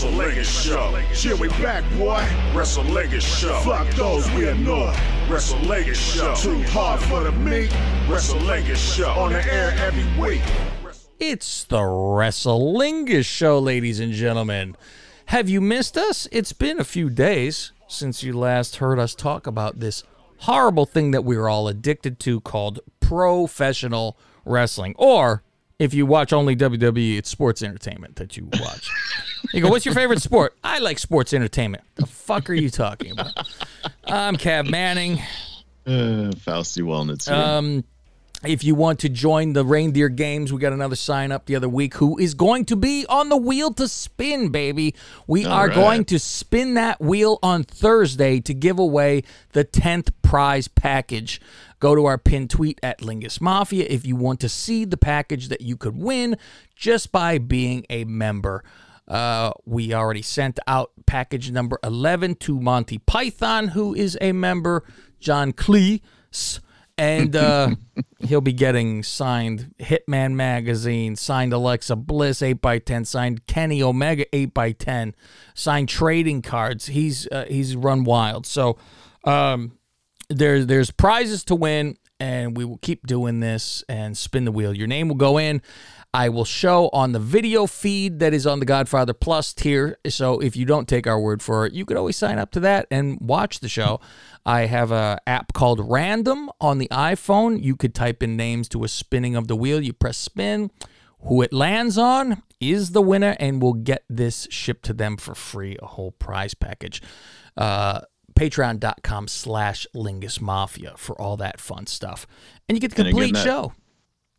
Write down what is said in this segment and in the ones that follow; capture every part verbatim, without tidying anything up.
Wrestlingus show. Shit, we back, boy. Wrestlingus show. Fuck those we annoy. Wrestlingus show. Too hard for the meat. Wrestlingus show. On the air every week. It's the Wrestlingus show, ladies and gentlemen. Have you missed us? It's been a few days since you last heard us talk about this horrible thing that we're all addicted to called professional wrestling, or if you watch only W W E, it's sports entertainment that you watch. You go, what's your favorite sport? I like sports entertainment. The fuck are you talking about? I'm Cav Manning. Uh, Fausty Walnuts here. Um, if you want to join the Reindeer Games, we got another sign up the other week who is going to be on the wheel to spin, baby. We All are right. going to spin that wheel on Thursday to give away the tenth prize package. Go to our pinned tweet at Lingus Mafia if you want to see the package that you could win just by being a member. Uh, we already sent out package number eleven to Monty Python, who is a member, John Cleese, and uh, he'll be getting signed Hitman Magazine, signed Alexa Bliss eight by ten, signed Kenny Omega eight by ten, signed trading cards. He's uh, he's run wild. So, um... There's there's prizes to win, and we will keep doing this and spin the wheel. Your name will go in. I will show on the video feed that is on the Godfather Plus tier. So if you don't take our word for it, you could always sign up to that and watch the show. I have an app called Random on the iPhone. You could type in names to a spinning of the wheel. You press spin. Who it lands on is the winner, and we'll get this shipped to them for free, a whole prize package. Uh Patreon.com slash Lingus Mafia for all that fun stuff. And you get the complete that, show.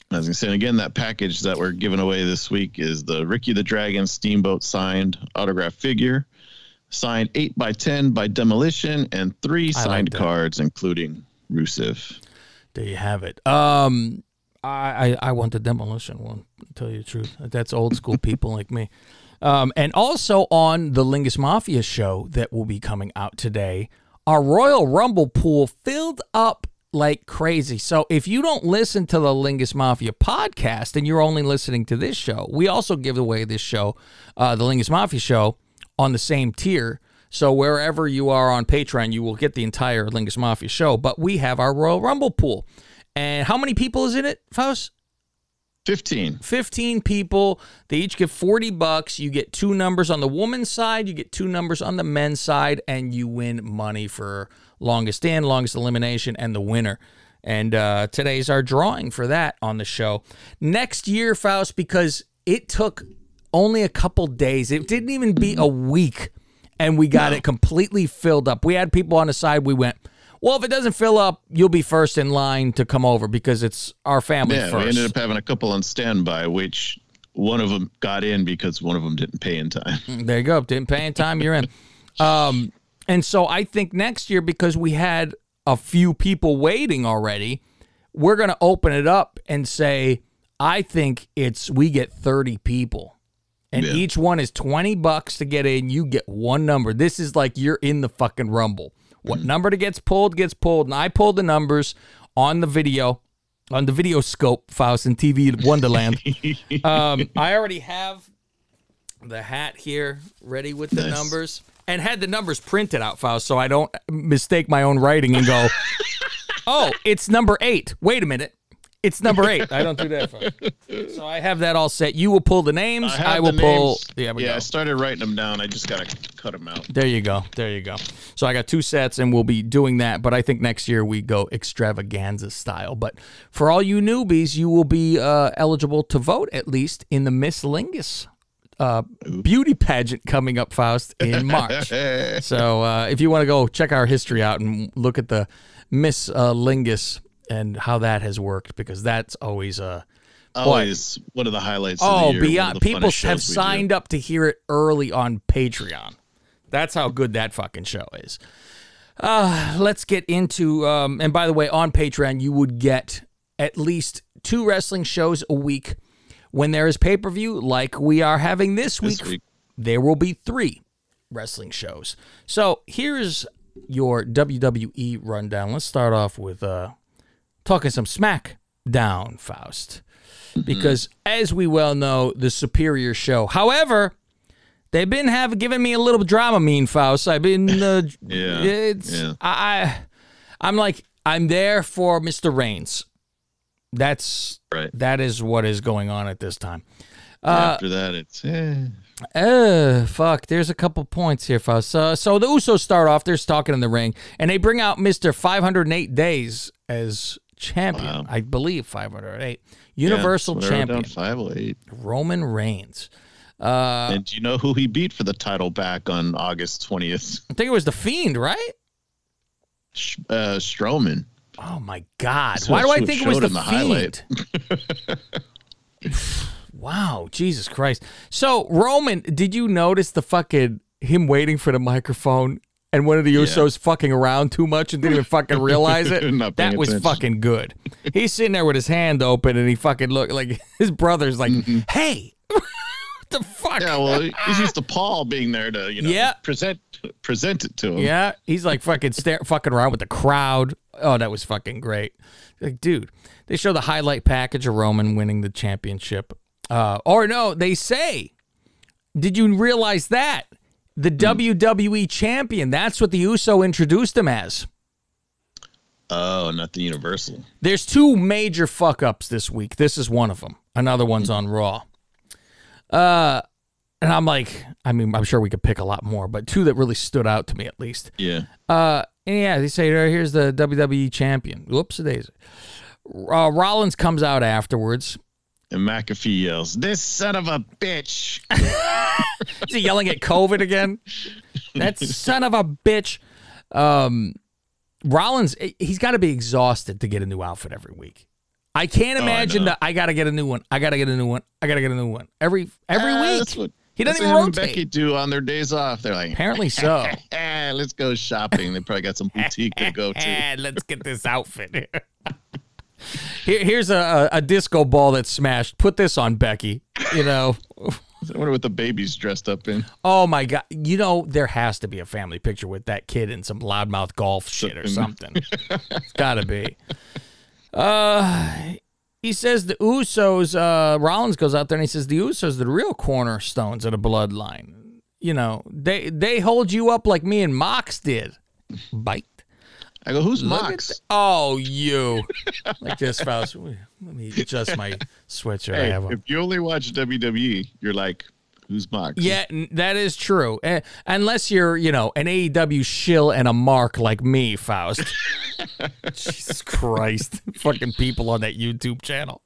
I was going to say, and again, that package that we're giving away this week is the Ricky the Dragon Steamboat signed autograph figure, signed eight by ten by Demolition, and three signed like cards, including Rusev. There you have it. Um, I, I, I want the Demolition one, to tell you the truth. That's old school people like me. Um, and also on the Lingus Mafia show that will be coming out today, our Royal Rumble pool filled up like crazy. So if you don't listen to the Lingus Mafia podcast and you're only listening to this show, we also give away this show, uh, the Lingus Mafia show, on the same tier. So wherever you are on Patreon, you will get the entire Lingus Mafia show. But we have our Royal Rumble pool. And how many people is in it, Faust? Fifteen. Fifteen people. They each get forty bucks. You get two numbers on the woman's side. You get two numbers on the men's side, and you win money for longest in, longest elimination, and the winner. And uh, today's our drawing for that on the show. Next year, Faust, because it took only a couple days. It didn't even be a week, and we got no. it completely filled up. We had people on the side. We went, well, if it doesn't fill up, you'll be first in line to come over because it's our family yeah, first. Yeah, we ended up having a couple on standby, which one of them got in because one of them didn't pay in time. There you go. Didn't pay in time, you're in. Um, and so I think next year, because we had a few people waiting already, we're going to open it up and say, I think it's we get thirty people. And yeah. each one is twenty bucks to get in. You get one number. This is like you're in the fucking Rumble. What number that gets pulled, gets pulled. And I pulled the numbers on the video, on the video scope, Faust, in T V Wonderland. um, I already have the hat here ready with the nice. numbers and had the numbers printed out, Faust, so I don't mistake my own writing and go, oh, it's number eight. Wait a minute. It's number eight. I don't do that, Faust. So I have that all set. You will pull the names. I, I will pull. Yeah, yeah I started writing them down. I just got to cut them out. There you go. There you go. So I got two sets, and we'll be doing that. But I think next year we go extravaganza style. But for all you newbies, you will be uh, eligible to vote, at least, in the Miss Lingus uh, beauty pageant coming up, Faust, in March. So uh, if you want to go check our history out and look at the Miss uh, Lingus and how that has worked, because that's always a uh, always boy, one of the highlights. Oh, of the year, beyond the people have signed do. up to hear it early on Patreon. That's how good that fucking show is. Uh, let's get into um, and by the way, on Patreon you would get at least two wrestling shows a week. When there is pay per view, like we are having this week, this week, there will be three wrestling shows. So here's your W W E rundown. Let's start off with uh. talking some smack down, Faust, because mm-hmm. as we well know, the superior show. However, They've been have giving me a little Dramamine, Faust. I've been uh, yeah, it's yeah. I, I I'm like I'm there for Mister Reigns. That's right. That is what is going on at this time. Uh, After that, it's eh. Oh, fuck. There's a couple points here, Faust. Uh, so the Usos start off. They're talking in the ring, and they bring out Mister five hundred eight Days as champion. Wow. I believe five hundred eight. Universal yeah, champion. five oh eight. Roman Reigns. Uh, and do you know who he beat for the title back on August twentieth? I think it was The Fiend, right? Uh, Strowman. Oh, my God. That's Why do I think it was The, the Fiend? Wow, Jesus Christ. So, Roman, did you notice the fucking him waiting for the microphone and one of the yeah. Usos fucking around too much and didn't even fucking realize it? That was attention. Fucking good. He's sitting there with his hand open and he fucking looked like his brother's like, mm-mm. Hey, what the fuck? Yeah, well, he's used to Paul being there to, you know, yeah. present present it to him. Yeah, he's like fucking stare, fucking around with the crowd. Oh, that was fucking great. Like, dude, they show the highlight package of Roman winning the championship. Uh, or no, they say, did you realize that? The mm. W W E champion, that's what the Uso introduced him as. Oh, not the Universal. There's two major fuck-ups this week. This is one of them. Another one's on Raw. Uh, and I'm like, I mean, I'm sure we could pick a lot more, but two that really stood out to me at least. Yeah. Uh, and yeah, they say, here's the W W E champion. Whoops-a-daisy. Uh, Rollins comes out afterwards. And McAfee yells, "This son of a bitch." Is he yelling at COVID again? That son of a bitch. Um, Rollins, he's got to be exhausted to get a new outfit every week. I can't imagine oh, I that I got to get a new one. I got to get a new one. I got to get a new one. Every every uh, week. That's what, he doesn't that's even what rotate. Becky do on their days off. They're like, apparently so. Let's go shopping. They probably got some boutique to go to. Let's get this outfit. Here, here's a, a disco ball that's smashed. Put this on Becky, you know. I wonder what the baby's dressed up in. Oh, my God. You know, there has to be a family picture with that kid in some loudmouth golf shit or something. It's got to be. Uh, he says the Usos, uh, Rollins goes out there and he says the Usos are the real cornerstones of the bloodline. You know, they, they hold you up like me and Mox did. Bite. I go, who's Look Mox? Th- oh, you. Like this, Faust. Let me adjust my sweatshirt. Hey, I have on. If you only watch W W E, you're like, who's Mox? Yeah, that is true. Uh, unless you're, you know, an A E W shill and a mark like me, Faust. Jesus Christ. Fucking people on that YouTube channel.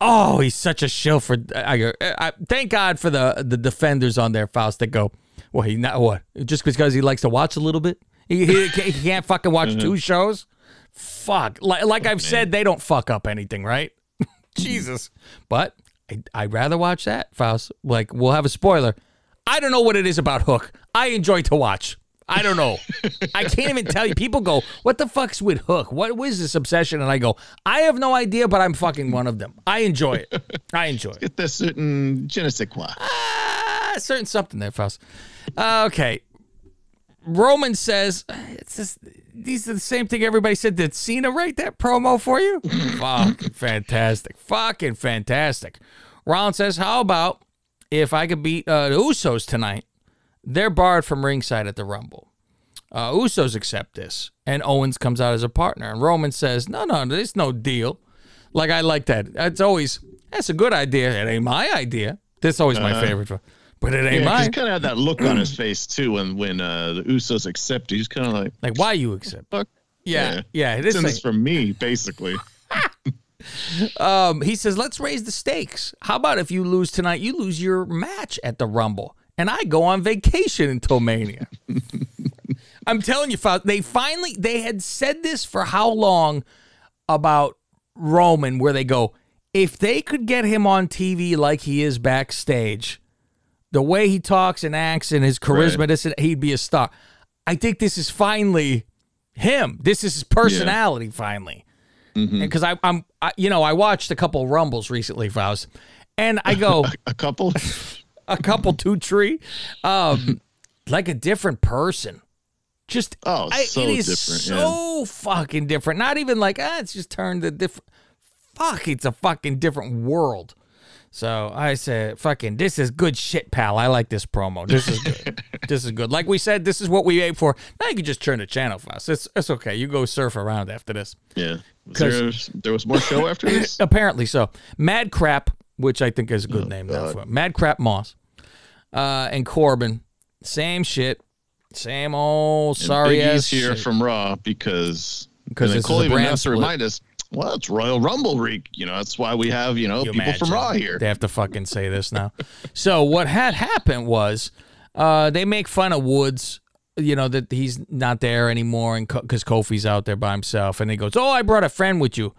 Oh, he's such a shill for... I go, I, thank God for the, the defenders on there, Faust, that go, well, he not what? Just because he likes to watch a little bit? He, he, he can't fucking watch mm-hmm. two shows? Fuck. Like, like I've said, they don't fuck up anything, right? Jesus. But I, I'd rather watch that, Faust. Like, we'll have a spoiler. I don't know what it is about Hook. I enjoy to watch. I don't know. I can't even tell you. People go, what the fuck's with Hook? What was this obsession? And I go, I have no idea, but I'm fucking one of them. I enjoy it. I enjoy it. Get this certain je ne sais quoi. Ah, certain something there, Faust. Uh, okay. Roman says, "It's just these are the same thing everybody said. Did Cena write that promo for you?" Fucking fantastic. Fucking fantastic. Rollins says, "How about if I could beat uh, the Usos tonight? They're barred from ringside at the Rumble. Uh, Usos accept this." And Owens comes out as a partner. And Roman says, "No, no, there's no deal." Like, I like that. That's always, that's a good idea. It ain't my idea. That's always uh-huh. my favorite one. But it ain't yeah, mine. He's kind of had that look on his face, too, when, when uh, the Usos accept. He's kind of like... Like, why you accept? Fuck. Yeah, yeah. yeah it is this like... for me, basically. um, he says, let's raise the stakes. How about if you lose tonight, you lose your match at the Rumble, and I go on vacation until Mania. I'm telling you, they finally... They had said this for how long about Roman, where they go, if they could get him on T V like he is backstage... The way he talks and acts and his charisma, right. this, he'd be a star. I think this is finally him. This is his personality, yeah. finally. Because mm-hmm. I'm, I, you know, I watched a couple Rumbles recently, Faust, and I go a couple, a couple, two, three, um, like a different person. Just oh, I, so it is different, so yeah. fucking different. Not even like ah, it's just turned to different. Fuck, it's a fucking different world. So I said, fucking, this is good shit, pal. I like this promo. This is good. This is good. Like we said, this is what we aim for. Now you can just turn the channel for us. It's, it's okay. You go surf around after this. Yeah. Was there, there was more show after this? Apparently so. Mad Crap, which I think is a good oh, name God. now for it. Mad Crap Moss uh, and Corbin. Same shit. Same old sorry ass shit. Here from Raw because because it's Cole even has to remind us. Well, it's Royal Rumble week. You know, that's why we have, you know, you people imagine. From Raw here. They have to fucking say this now. So what had happened was uh, they make fun of Woods, you know, that he's not there anymore and because Co- Kofi's out there by himself. And he goes, oh, I brought a friend with you.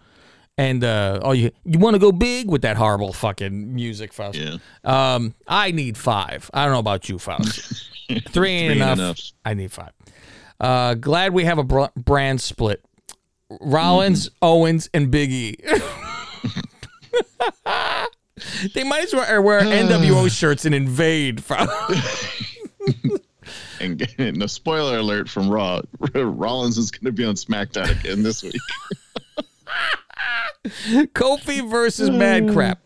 And, uh, oh, you you want to go big with that horrible fucking music, Faust? Yeah. Um, I need five. I don't know about you, Faust. Three, Three ain't enough. enough. I need five. Uh, glad we have a br- brand split. Rollins, mm-hmm. Owens, and Big E. They might as well wear uh, N W O shirts and invade. From and, and a spoiler alert from Raw: Rollins is going to be on SmackDown again this week. Kofi versus Mad Crap.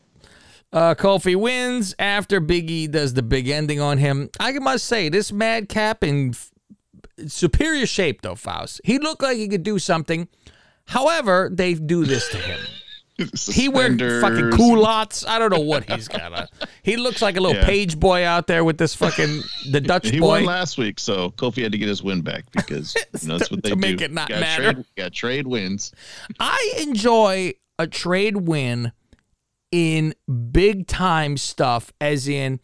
Uh, Kofi wins after Big E does the big ending on him. I must say, this Mad Cap in superior shape, though, Faust. He looked like he could do something. However, they do this to him. He wears fucking culottes. I don't know what he's got on. He looks like a little yeah. page boy out there with this fucking, the Dutch he boy. He won last week, so Kofi had to get his win back because you know, that's what they to do. To make it not gotta matter. Trade, gotta trade wins. I enjoy a trade win in big time stuff, as in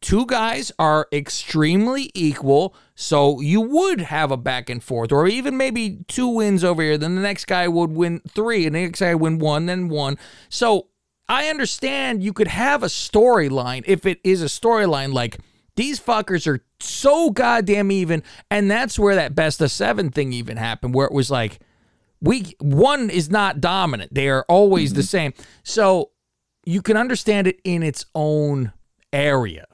two guys are extremely equal, so you would have a back and forth, or even maybe two wins over here, then the next guy would win three, and the next guy would win one, then one. So I understand you could have a storyline if it is a storyline like these fuckers are so goddamn even, and that's where that best of seven thing even happened, where it was like we one is not dominant. They are always mm-hmm. the same. So you can understand it in its own area.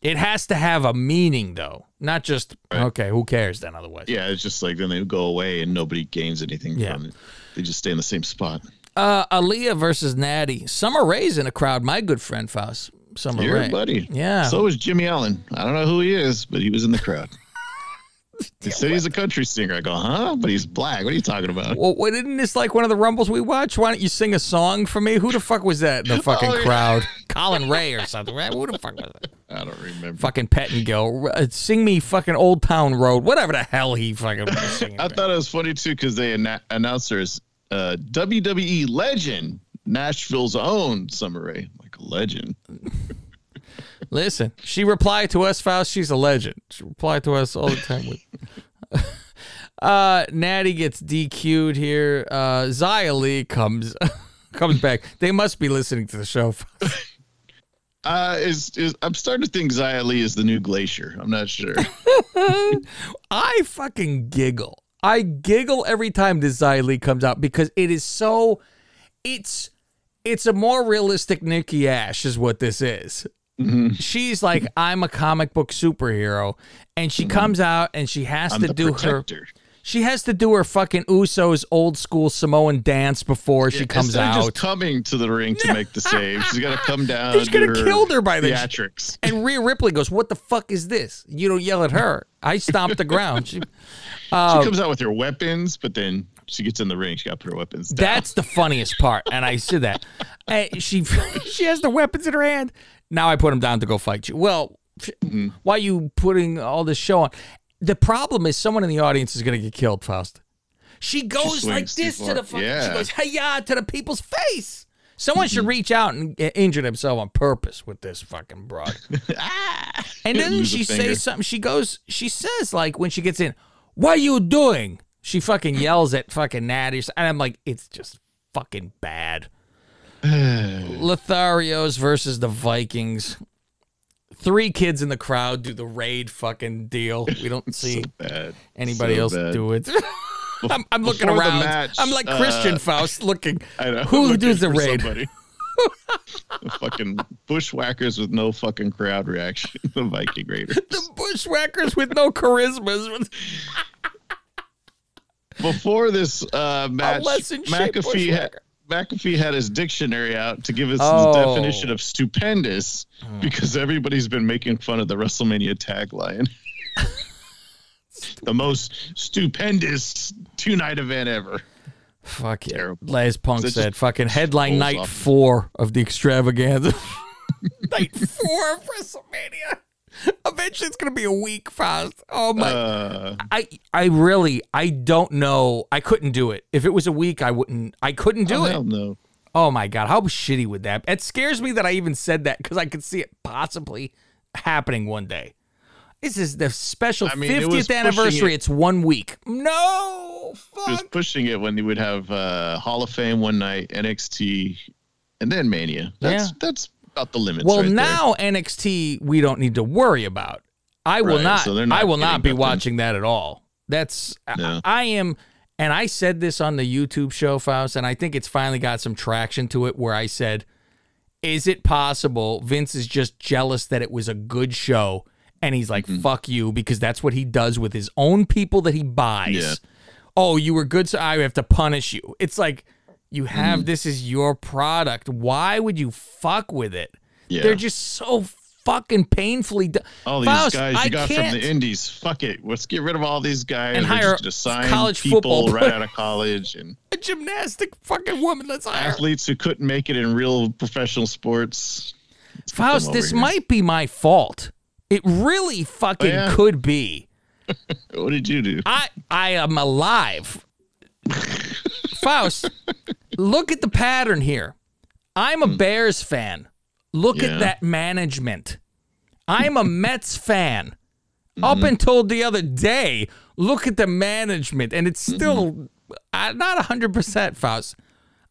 It has to have a meaning, though, not just, right. okay, who cares then otherwise? Yeah, it's just like then they go away and nobody gains anything yeah. from it. They just stay in the same spot. Uh, Aaliyah versus Natty. Summer Rae's in a crowd, my good friend, Faust. Summer Your Rae. buddy. Yeah. So is Jimmy Allen. I don't know who he is, but he was in the crowd. He said he's a country singer. I go, huh? But he's black. What are you talking about? Well, isn't this like one of the Rumbles we watch? Why don't you sing a song for me? Who the fuck was that in the fucking oh, crowd? Yeah. Colin Ray or something, right? Who the fuck was that? I don't remember. Fucking Pettingill. Uh, sing me fucking Old Town Road. Whatever the hell he fucking was singing. I about. thought it was funny, too, because they anna- announced there's uh, W W E legend, Nashville's own Summer Rae. Like a legend. Listen, she replied to us, Faust. She's a legend. She replied to us all the time. With, uh, Natty gets D Q'd here. Uh, Zia Leah comes comes back. They must be listening to the show. uh, is is I'm starting to think Zia Leah is the new Glacier. I'm not sure. I fucking giggle. I giggle every time this Zia Leah comes out because it is so. It's it's a more realistic Nikki Ash is what this is. Mm-hmm. She's like, I'm a comic book superhero, and she mm-hmm. comes out and she has I'm to do protector. her. She has to do her fucking Usos old school Samoan dance before yeah, she comes out. She's just coming to the ring to make the save. She's got to come down. She's going to kill her by the theatrics. And Rhea Ripley goes, "What the fuck is this?" You don't yell at her. I stomped the ground. She, uh, she comes out with her weapons, but then she gets in the ring. She got to put her weapons down. That's the funniest part, and I see that. And she she has the weapons in her hand. Now I put him down to go fight you. Well, mm-hmm. why are you putting all this show on? The problem is someone in the audience is going to get killed, Faust. She goes she like this to the fucking, yeah. she goes, hey-ya, to the people's face. Someone mm-hmm. should reach out and injure themselves on purpose with this fucking broad. ah! And then she says something. She goes, she says like when she gets in, what are you doing? She fucking yells at fucking Natty. And I'm like, it's just fucking bad. Lotharios versus the Vikings. Three kids in the crowd do the raid fucking deal. We don't see so anybody so else bad. do it. I'm, I'm looking around. Match, I'm like Christian uh, Faust looking. I know, Who looking does the raid? The fucking Bushwhackers with no fucking crowd reaction. The Viking Raiders. The Bushwhackers with no charismas. Before this uh, match, McAfee had. McAfee had his dictionary out to give us oh. the definition of stupendous oh. because everybody's been making fun of the WrestleMania tagline. The most stupendous two-night event ever. Fuck yeah. Terrible. Les Punk said fucking headline night off. four of the extravaganza. Night four of WrestleMania. Eventually it's going to be a week fast. Oh my. Uh, I, I really, I don't know. I couldn't do it. If it was a week, I wouldn't, I couldn't do oh, it. Hell no. Oh my God. How shitty would that be? It scares me that I even said that because I could see it possibly happening one day. This is the special I mean, fiftieth it anniversary. It. It's one week. No, fuck. It was pushing it when they would have uh, Hall of Fame one night, N X T, and then Mania. That's, yeah. that's about the limits. Well, right now there. N X T, we don't need to worry about. I will right, not. So not. I will not be nothing. watching that at all. That's no. I, I am, and I said this on the YouTube show, Faust, and I think it's finally got some traction to it. Where I said, "Is it possible Vince is just jealous that it was a good show?" And he's like, mm-hmm. fuck you, because that's what he does with his own people that he buys. Yeah. Oh, you were good, so I have to punish you. It's like, you have, mm-hmm. this is your product. Why would you fuck with it? Yeah. They're just so fucking painfully done. All these Faust, guys you I got can't. from the indies, fuck it. Let's get rid of all these guys. And hire just college people football right out of college. And a gymnastic fucking woman, let's hire. Athletes who couldn't make it in real professional sports. Let's Faust, this here. might be my fault. It really fucking oh, yeah. could be. What did you do? I, I am alive. Faust, look at the pattern here. I'm a mm. Bears fan. Look yeah. at that management. I'm a Mets fan. Mm-hmm. Up until the other day, look at the management. And it's still mm-hmm. uh, not one hundred percent, Faust.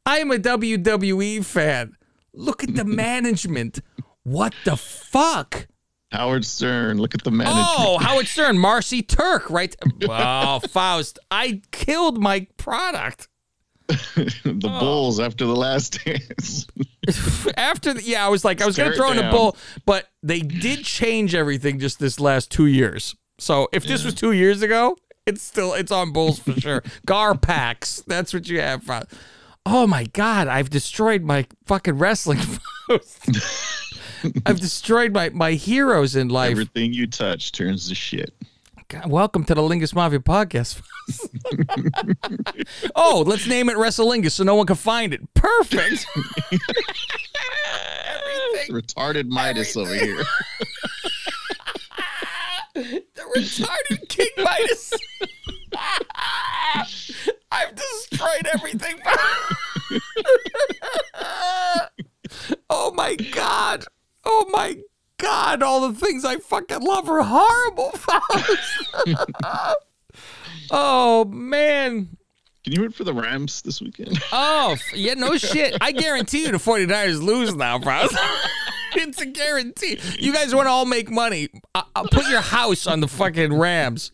I'm a W W E fan. Look at the management. What the fuck? Howard Stern, look at the management. Oh, Howard Stern, Marcy Turk, right? Oh, Faust, I killed my product. the oh. Bulls after the last dance. after, the, yeah, I was like, I was going to throw in a bull, but they did change everything just this last two years. So if yeah. this was two years ago, it's still, it's on Bulls for sure. Gar packs, that's what you have, Faust. Oh my God, I've destroyed my fucking wrestling, Faust. I've destroyed my, my heroes in life. Everything you touch turns to shit. God, welcome to the Lingus Mafia podcast. Oh, let's name it Wrestlingus so no one can find it. Perfect. Everything. Retarded Midas Everything. over here. The retarded King Midas. I've destroyed everything. Oh my God. Oh my God, all the things I fucking love are horrible. Oh man. Can you root for the Rams this weekend? Oh, yeah, no shit. I guarantee you the forty-niners lose now, bro. It's a guarantee. You guys want to all make money. I- I'll put your house on the fucking Rams.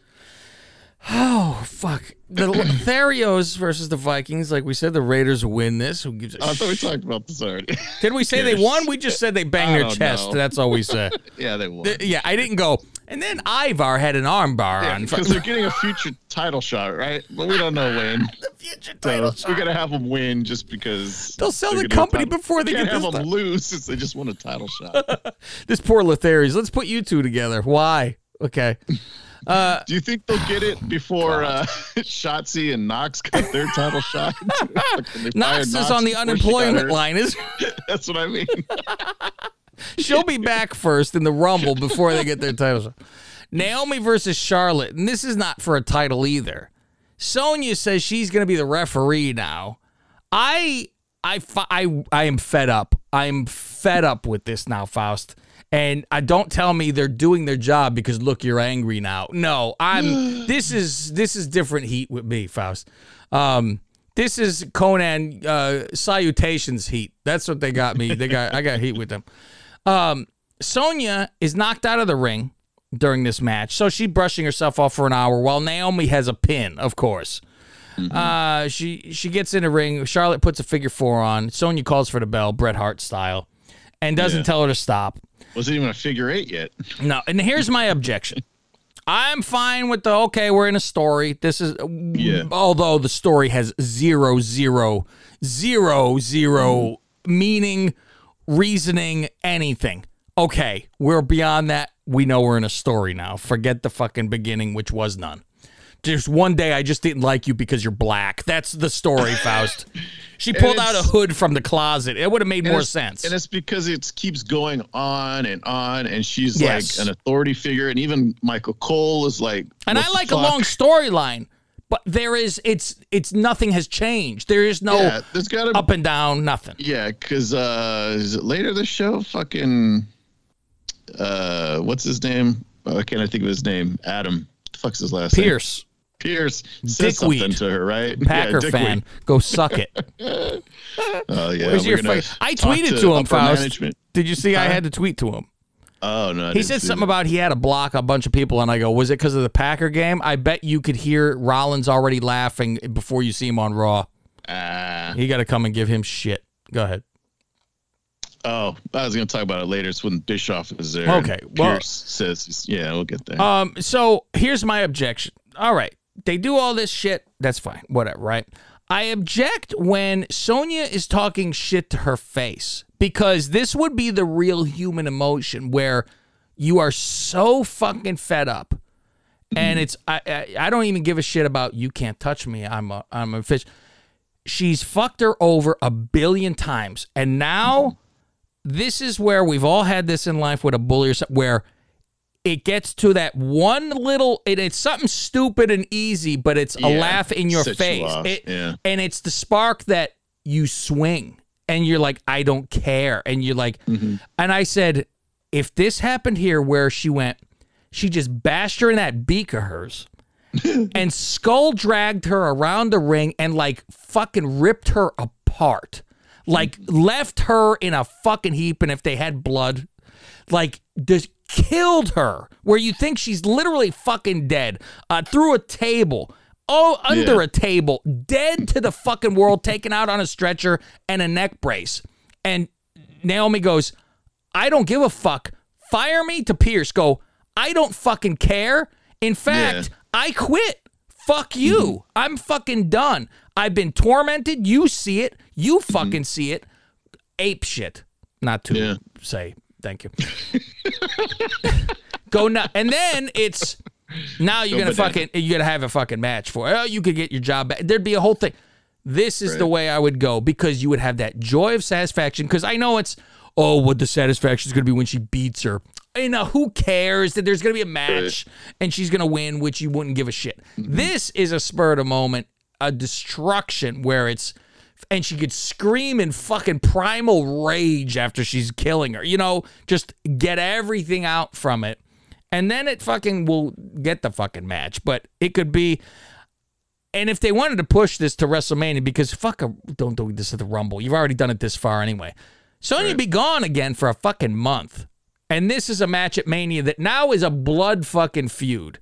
Oh, fuck. The Lotharios versus the Vikings. Like we said, the Raiders win this. Who gives a I thought we talked about this already. Did we say yes. they won? We just said they banged their chest. Know. That's all we said. Yeah, they won. The, yeah, I didn't go. And then Ivar had an arm bar yeah, on. Because they're getting a future title shot, right? But we don't know when. The future title so shot. We're going to have them win just because. They'll sell the company before they get this. Can't have them lose since they just won a title shot. This poor Lotharios. Let's put you two together. Why? Okay. Uh, Do you think they'll get it before uh, Shotzi and Knox got their title shot? Knox is Knox on the unemployment line. Is That's what I mean. She'll be back first in the Rumble before they get their title shot. Naomi versus Charlotte, and this is not for a title either. Sonya says she's going to be the referee now. I, I, I, I am fed up. I am fed up with this now, Faust. And I don't tell me they're doing their job because look, you're angry now. No, I'm. This is this is different heat with me, Faust. Um, this is Conan uh, salutations heat. That's what they got me. They got I got heat with them. Um, Sonya is knocked out of the ring during this match, so she's brushing herself off for an hour while Naomi has a pin, of course. Mm-hmm. Uh, she she gets in the ring. Charlotte puts a figure four on. Sonya calls for the bell, Bret Hart style, and doesn't yeah. tell her to stop. Wasn't even a figure eight yet. No, and here's my objection. I'm fine with the, okay, we're in a story. This is, yeah. although the story has zero, zero, zero, zero meaning, reasoning, anything. Okay, we're beyond that. We know we're in a story now. Forget the fucking beginning, which was none. Just one day, I just didn't like you because you're black. That's the story, Faust. She pulled out a hood from the closet. It would have made more sense. And it's because it keeps going on and on, and she's yes. like an authority figure, and even Michael Cole is like. And I like fuck? a long storyline, but there is it's it's nothing has changed. There is no yeah, there's gotta, up and down, nothing. Yeah, because uh, is it later this show? Fucking uh, what's his name? Oh, I can't think of his name. Adam. What the fuck's his last name? Pearce. Pierce says Dickweed. something to her, right? Packer yeah, fan, go suck it. Oh yeah, where's your face? I tweeted to, to him, Faust. Management. Did you see? Huh? I had to tweet to him. Oh no, I he said something it. about he had to block a bunch of people, and I go, was it because of the Packer game? I bet you could hear Rollins already laughing before you see him on Raw. Uh, he got to come and give him shit. Go ahead. Oh, I was going to talk about it later. It's when Bischoff is there. Okay, well, Pierce says, yeah, we'll get there. Um, so here's my objection. All right. They do all this shit. That's fine. Whatever, right? I object when Sonya is talking shit to her face, because this would be the real human emotion where you are so fucking fed up, and it's I, I I don't even give a shit about you can't touch me. I'm a I'm a fish. She's fucked her over a billion times, and now this is where we've all had this in life with a bully or something where. It gets to that one little, and it's something stupid and easy, but it's yeah, a laugh in your face. You it, yeah. And it's the spark that you swing, and you're like, I don't care. And you're like, mm-hmm. and I said, if this happened here where she went, she just bashed her in that beak of hers and skull dragged her around the ring and like fucking ripped her apart, like left her in a fucking heap. And if they had blood, like this. Killed her where you think she's literally fucking dead uh, through a table, oh, under yeah. a table, dead to the fucking world, taken out on a stretcher and a neck brace. And Naomi goes, I don't give a fuck. Fire me to Pierce. Go, I don't fucking care. In fact, yeah. I quit. Fuck you. Mm-hmm. I'm fucking done. I've been tormented. You see it. You fucking mm-hmm. see it. Ape shit. Not to yeah. say. Thank you. Go now, and then it's now you're Go gonna banana. fucking you're gonna have a fucking match for it. Oh, you could get your job back. There'd be a whole thing. This is right. the way I would go, because you would have that joy of satisfaction. Because I know it's oh, what the satisfaction is gonna be when she beats her. You know, who cares that there's gonna be a match and she's gonna win, which you wouldn't give a shit. Mm-hmm. This is a spur of the moment, a destruction where it's. And she could scream in fucking primal rage after she's killing her. You know, just get everything out from it. And then it fucking will get the fucking match. But it could be... And if they wanted to push this to WrestleMania, because fuck, a, don't do this at the Rumble. You've already done it this far anyway. Sonya right. be gone again for a fucking month. And this is a match at Mania that now is a blood fucking feud.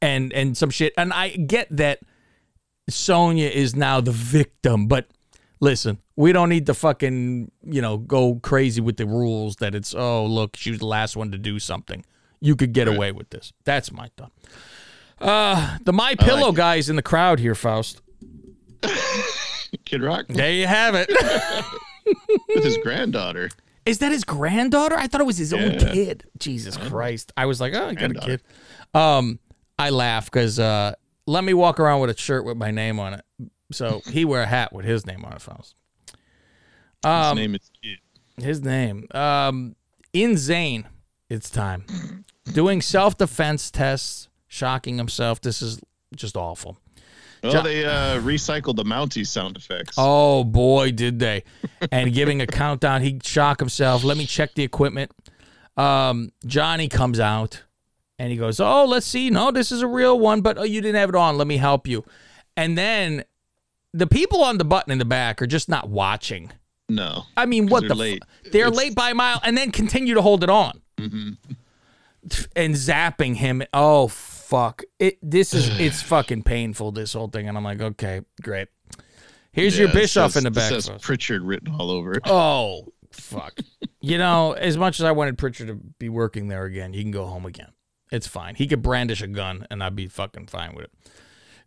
And, and some shit. And I get that... Sonya is now the victim, but listen, we don't need to fucking, you know, go crazy with the rules that it's, oh, look, she was the last one to do something. You could get right. away with this. That's my thought. Uh, the My Pillow like guy's in the crowd here, Faust. Kid Rock. There you have it. With his granddaughter. Is that his granddaughter? I thought it was his yeah. own kid. Jesus yeah. Christ. I was like, oh, I got a kid. Um, I laugh because, uh, let me walk around with a shirt with my name on it. So he wear a hat with his name on it, Faust. Um, his name is Kid. His name. Um, in Zane, it's time. Doing self-defense tests, shocking himself. This is just awful. Well, jo- they uh, recycled the Mountie sound effects. Oh, boy, did they. And giving a countdown, he'd shock himself. Let me check the equipment. Um, Johnny comes out. And he goes, oh, let's see. No, this is a real one, but oh, you didn't have it on. Let me help you. And then the people on the button in the back are just not watching. No. I mean, what they're the late. F- they're it's... late by a mile and then continue to hold it on. Mm-hmm. And zapping him. Oh, fuck. It. This is it's fucking painful, this whole thing. And I'm like, okay, great. Here's yeah, your Bischoff says, in the back. It says Prichard written all over it. Oh, fuck. You know, as much as I wanted Prichard to be working there again, you can go home again. It's fine. He could brandish a gun, and I'd be fucking fine with it.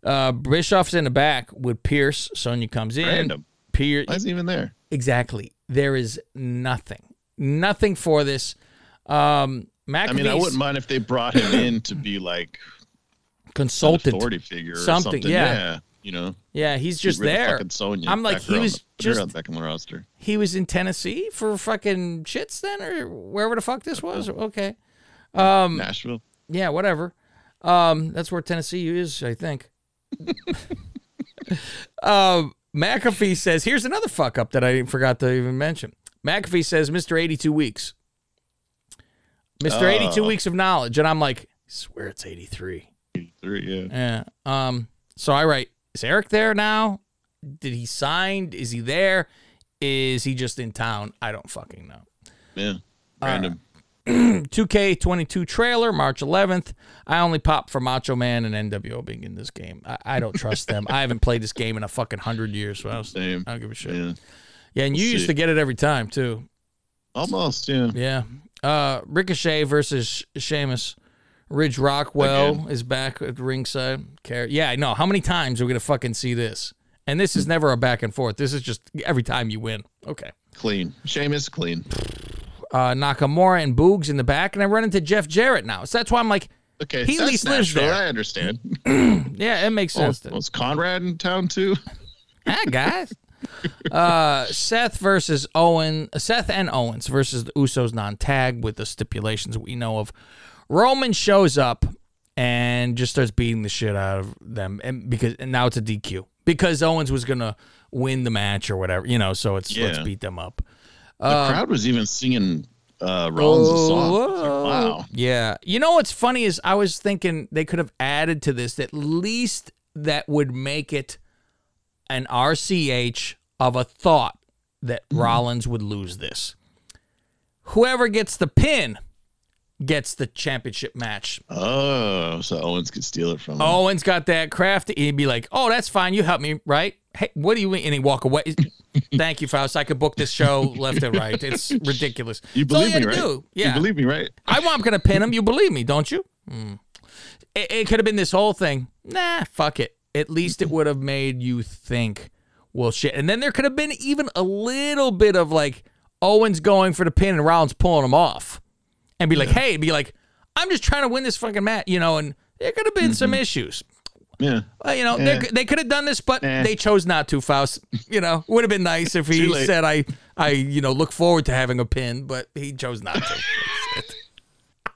Uh, Bischoff's in the back with Pearce. Sonya comes in. Random. Pearce. Why is he even there? Exactly. There is nothing. Nothing for this. Um, McAfee's, I mean, I wouldn't mind if they brought him in to be like consultant, an authority figure, something. Or something. Yeah. yeah, you know. Yeah, he's just there. Sonya. I'm like, he was the, just back on the roster. He was in Tennessee for fucking shits then, or wherever the fuck this was. Okay. Um, Nashville. Yeah, whatever. Um, that's where Tennessee is, I think. um, McAfee says, here's another fuck up that I forgot to even mention. McAfee says, Mister eighty-two weeks. Mister Uh, eighty-two weeks of knowledge. And I'm like, I swear it's eighty-three. eighty-three, yeah. Yeah. Um, so I write, is Eric there now? Did he sign? Is he there? Is he just in town? I don't fucking know. Yeah. Random. Uh, two K twenty-two trailer, March eleventh. I only pop for Macho Man and N W O being in this game. I, I don't trust them. I haven't played this game in a fucking hundred years. So I, was, I don't give a shit. Yeah, yeah and you Let's used see. to get it every time, too. Almost, yeah. Yeah. Uh, Ricochet versus Sheamus. Ridge Rockwell Again. is back at ringside. Yeah, I know. How many times are we going to fucking see this? And this is never a back and forth. This is just every time you win. Okay. Clean. Sheamus, clean. Uh, Nakamura and Boogs in the back, and I run into Jeff Jarrett now. So that's why I'm like, okay, he at least lives there. I understand. Yeah, it makes sense. Oh, was Conrad in town too? Hi, guys. Uh, Seth versus Owen, Seth and Owens versus the Usos non-tag with the stipulations we know of. Roman shows up and just starts beating the shit out of them, and because and now it's a D Q because Owens was gonna win the match or whatever, you know. So it's yeah. let's beat them up. The uh, crowd was even singing uh, Rollins' oh, song. Like, wow. Yeah, you know what's funny is I was thinking they could have added to this at least that would make it an R C H of a thought that Rollins would lose this. Whoever gets the pin gets the championship match. Oh, so Owens could steal it from him. Owens got that crafty. He'd be like, oh, that's fine. You help me, right? Hey, what do you mean? And he'd walk away. Thank you, Faust. I could book this show left and right. It's ridiculous. You believe me, right? Do. Yeah. You believe me, right? I'm going to pin him. You believe me, don't you? Mm. It, it could have been this whole thing. Nah, fuck it. At least it would have made you think, well, shit. And then there could have been even a little bit of, like, Owens going for the pin and Rollins pulling him off. And be like, yeah. hey, be like, I'm just trying to win this fucking match, you know, and there could have been mm-hmm. some issues. Yeah. Well, you know, eh. they could have done this, but eh. they chose not to, Faust. You know, would have been nice if he said, I, I, you know, look forward to having a pin, but he chose not to.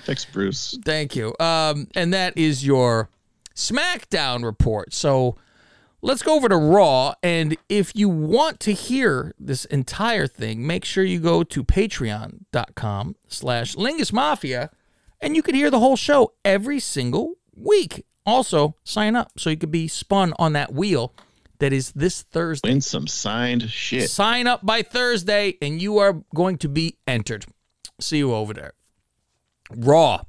Thanks, Bruce. Thank you. Um, and that is your SmackDown report. So let's go over to Raw, and if you want to hear this entire thing, make sure you go to patreon.com slash Lingus Mafia, and you can hear the whole show every single week. Also, sign up so you could be spun on that wheel that is this Thursday. Win some signed shit. Sign up by Thursday, and you are going to be entered. See you over there. Raw.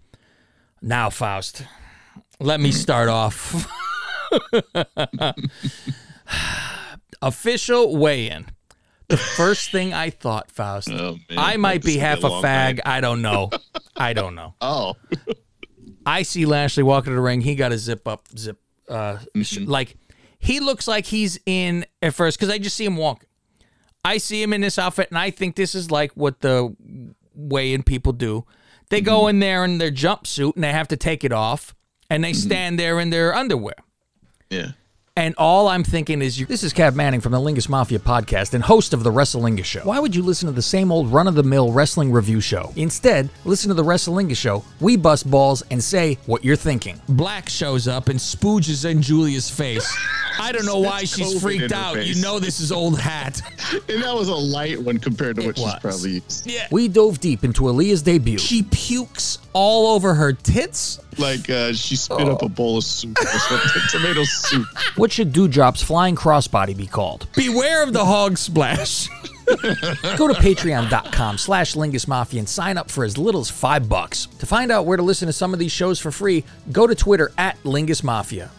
Now, Faust, let me start off... Official weigh-in. The first thing I thought, Faust, oh, I might be half a fag. Night. I don't know. I don't know. Oh, I see Lashley walking to the ring. He got a zip up, zip. Uh, mm-hmm. Like he looks like he's in at first because I just see him walking. I see him in this outfit, and I think this is like what the weigh-in people do. They mm-hmm. go in there in their jumpsuit, and they have to take it off, and they mm-hmm. stand there in their underwear. Yeah. And all I'm thinking is, you. This is Cav Manning from the Lingus Mafia podcast and host of the Wrestlingus Show. Why would you listen to the same old run-of-the-mill wrestling review show? Instead, listen to the Wrestlingus Show. We bust balls and say what you're thinking. Black shows up and spooges in Julia's face. I don't know why she's COVID freaked out. You know this is old hat. And that was a light one compared to it what was. She's probably used. Yeah. We dove deep into Aaliyah's debut. She pukes all over her tits. Like uh, she spit oh. up a bowl of soup or something. Tomato soup. What should Dewdrop's flying crossbody be called? Beware of the hog splash. Go to patreon.com slash Lingus Mafia and sign up for as little as five bucks. To find out where to listen to some of these shows for free, go to Twitter at Lingus Mafia.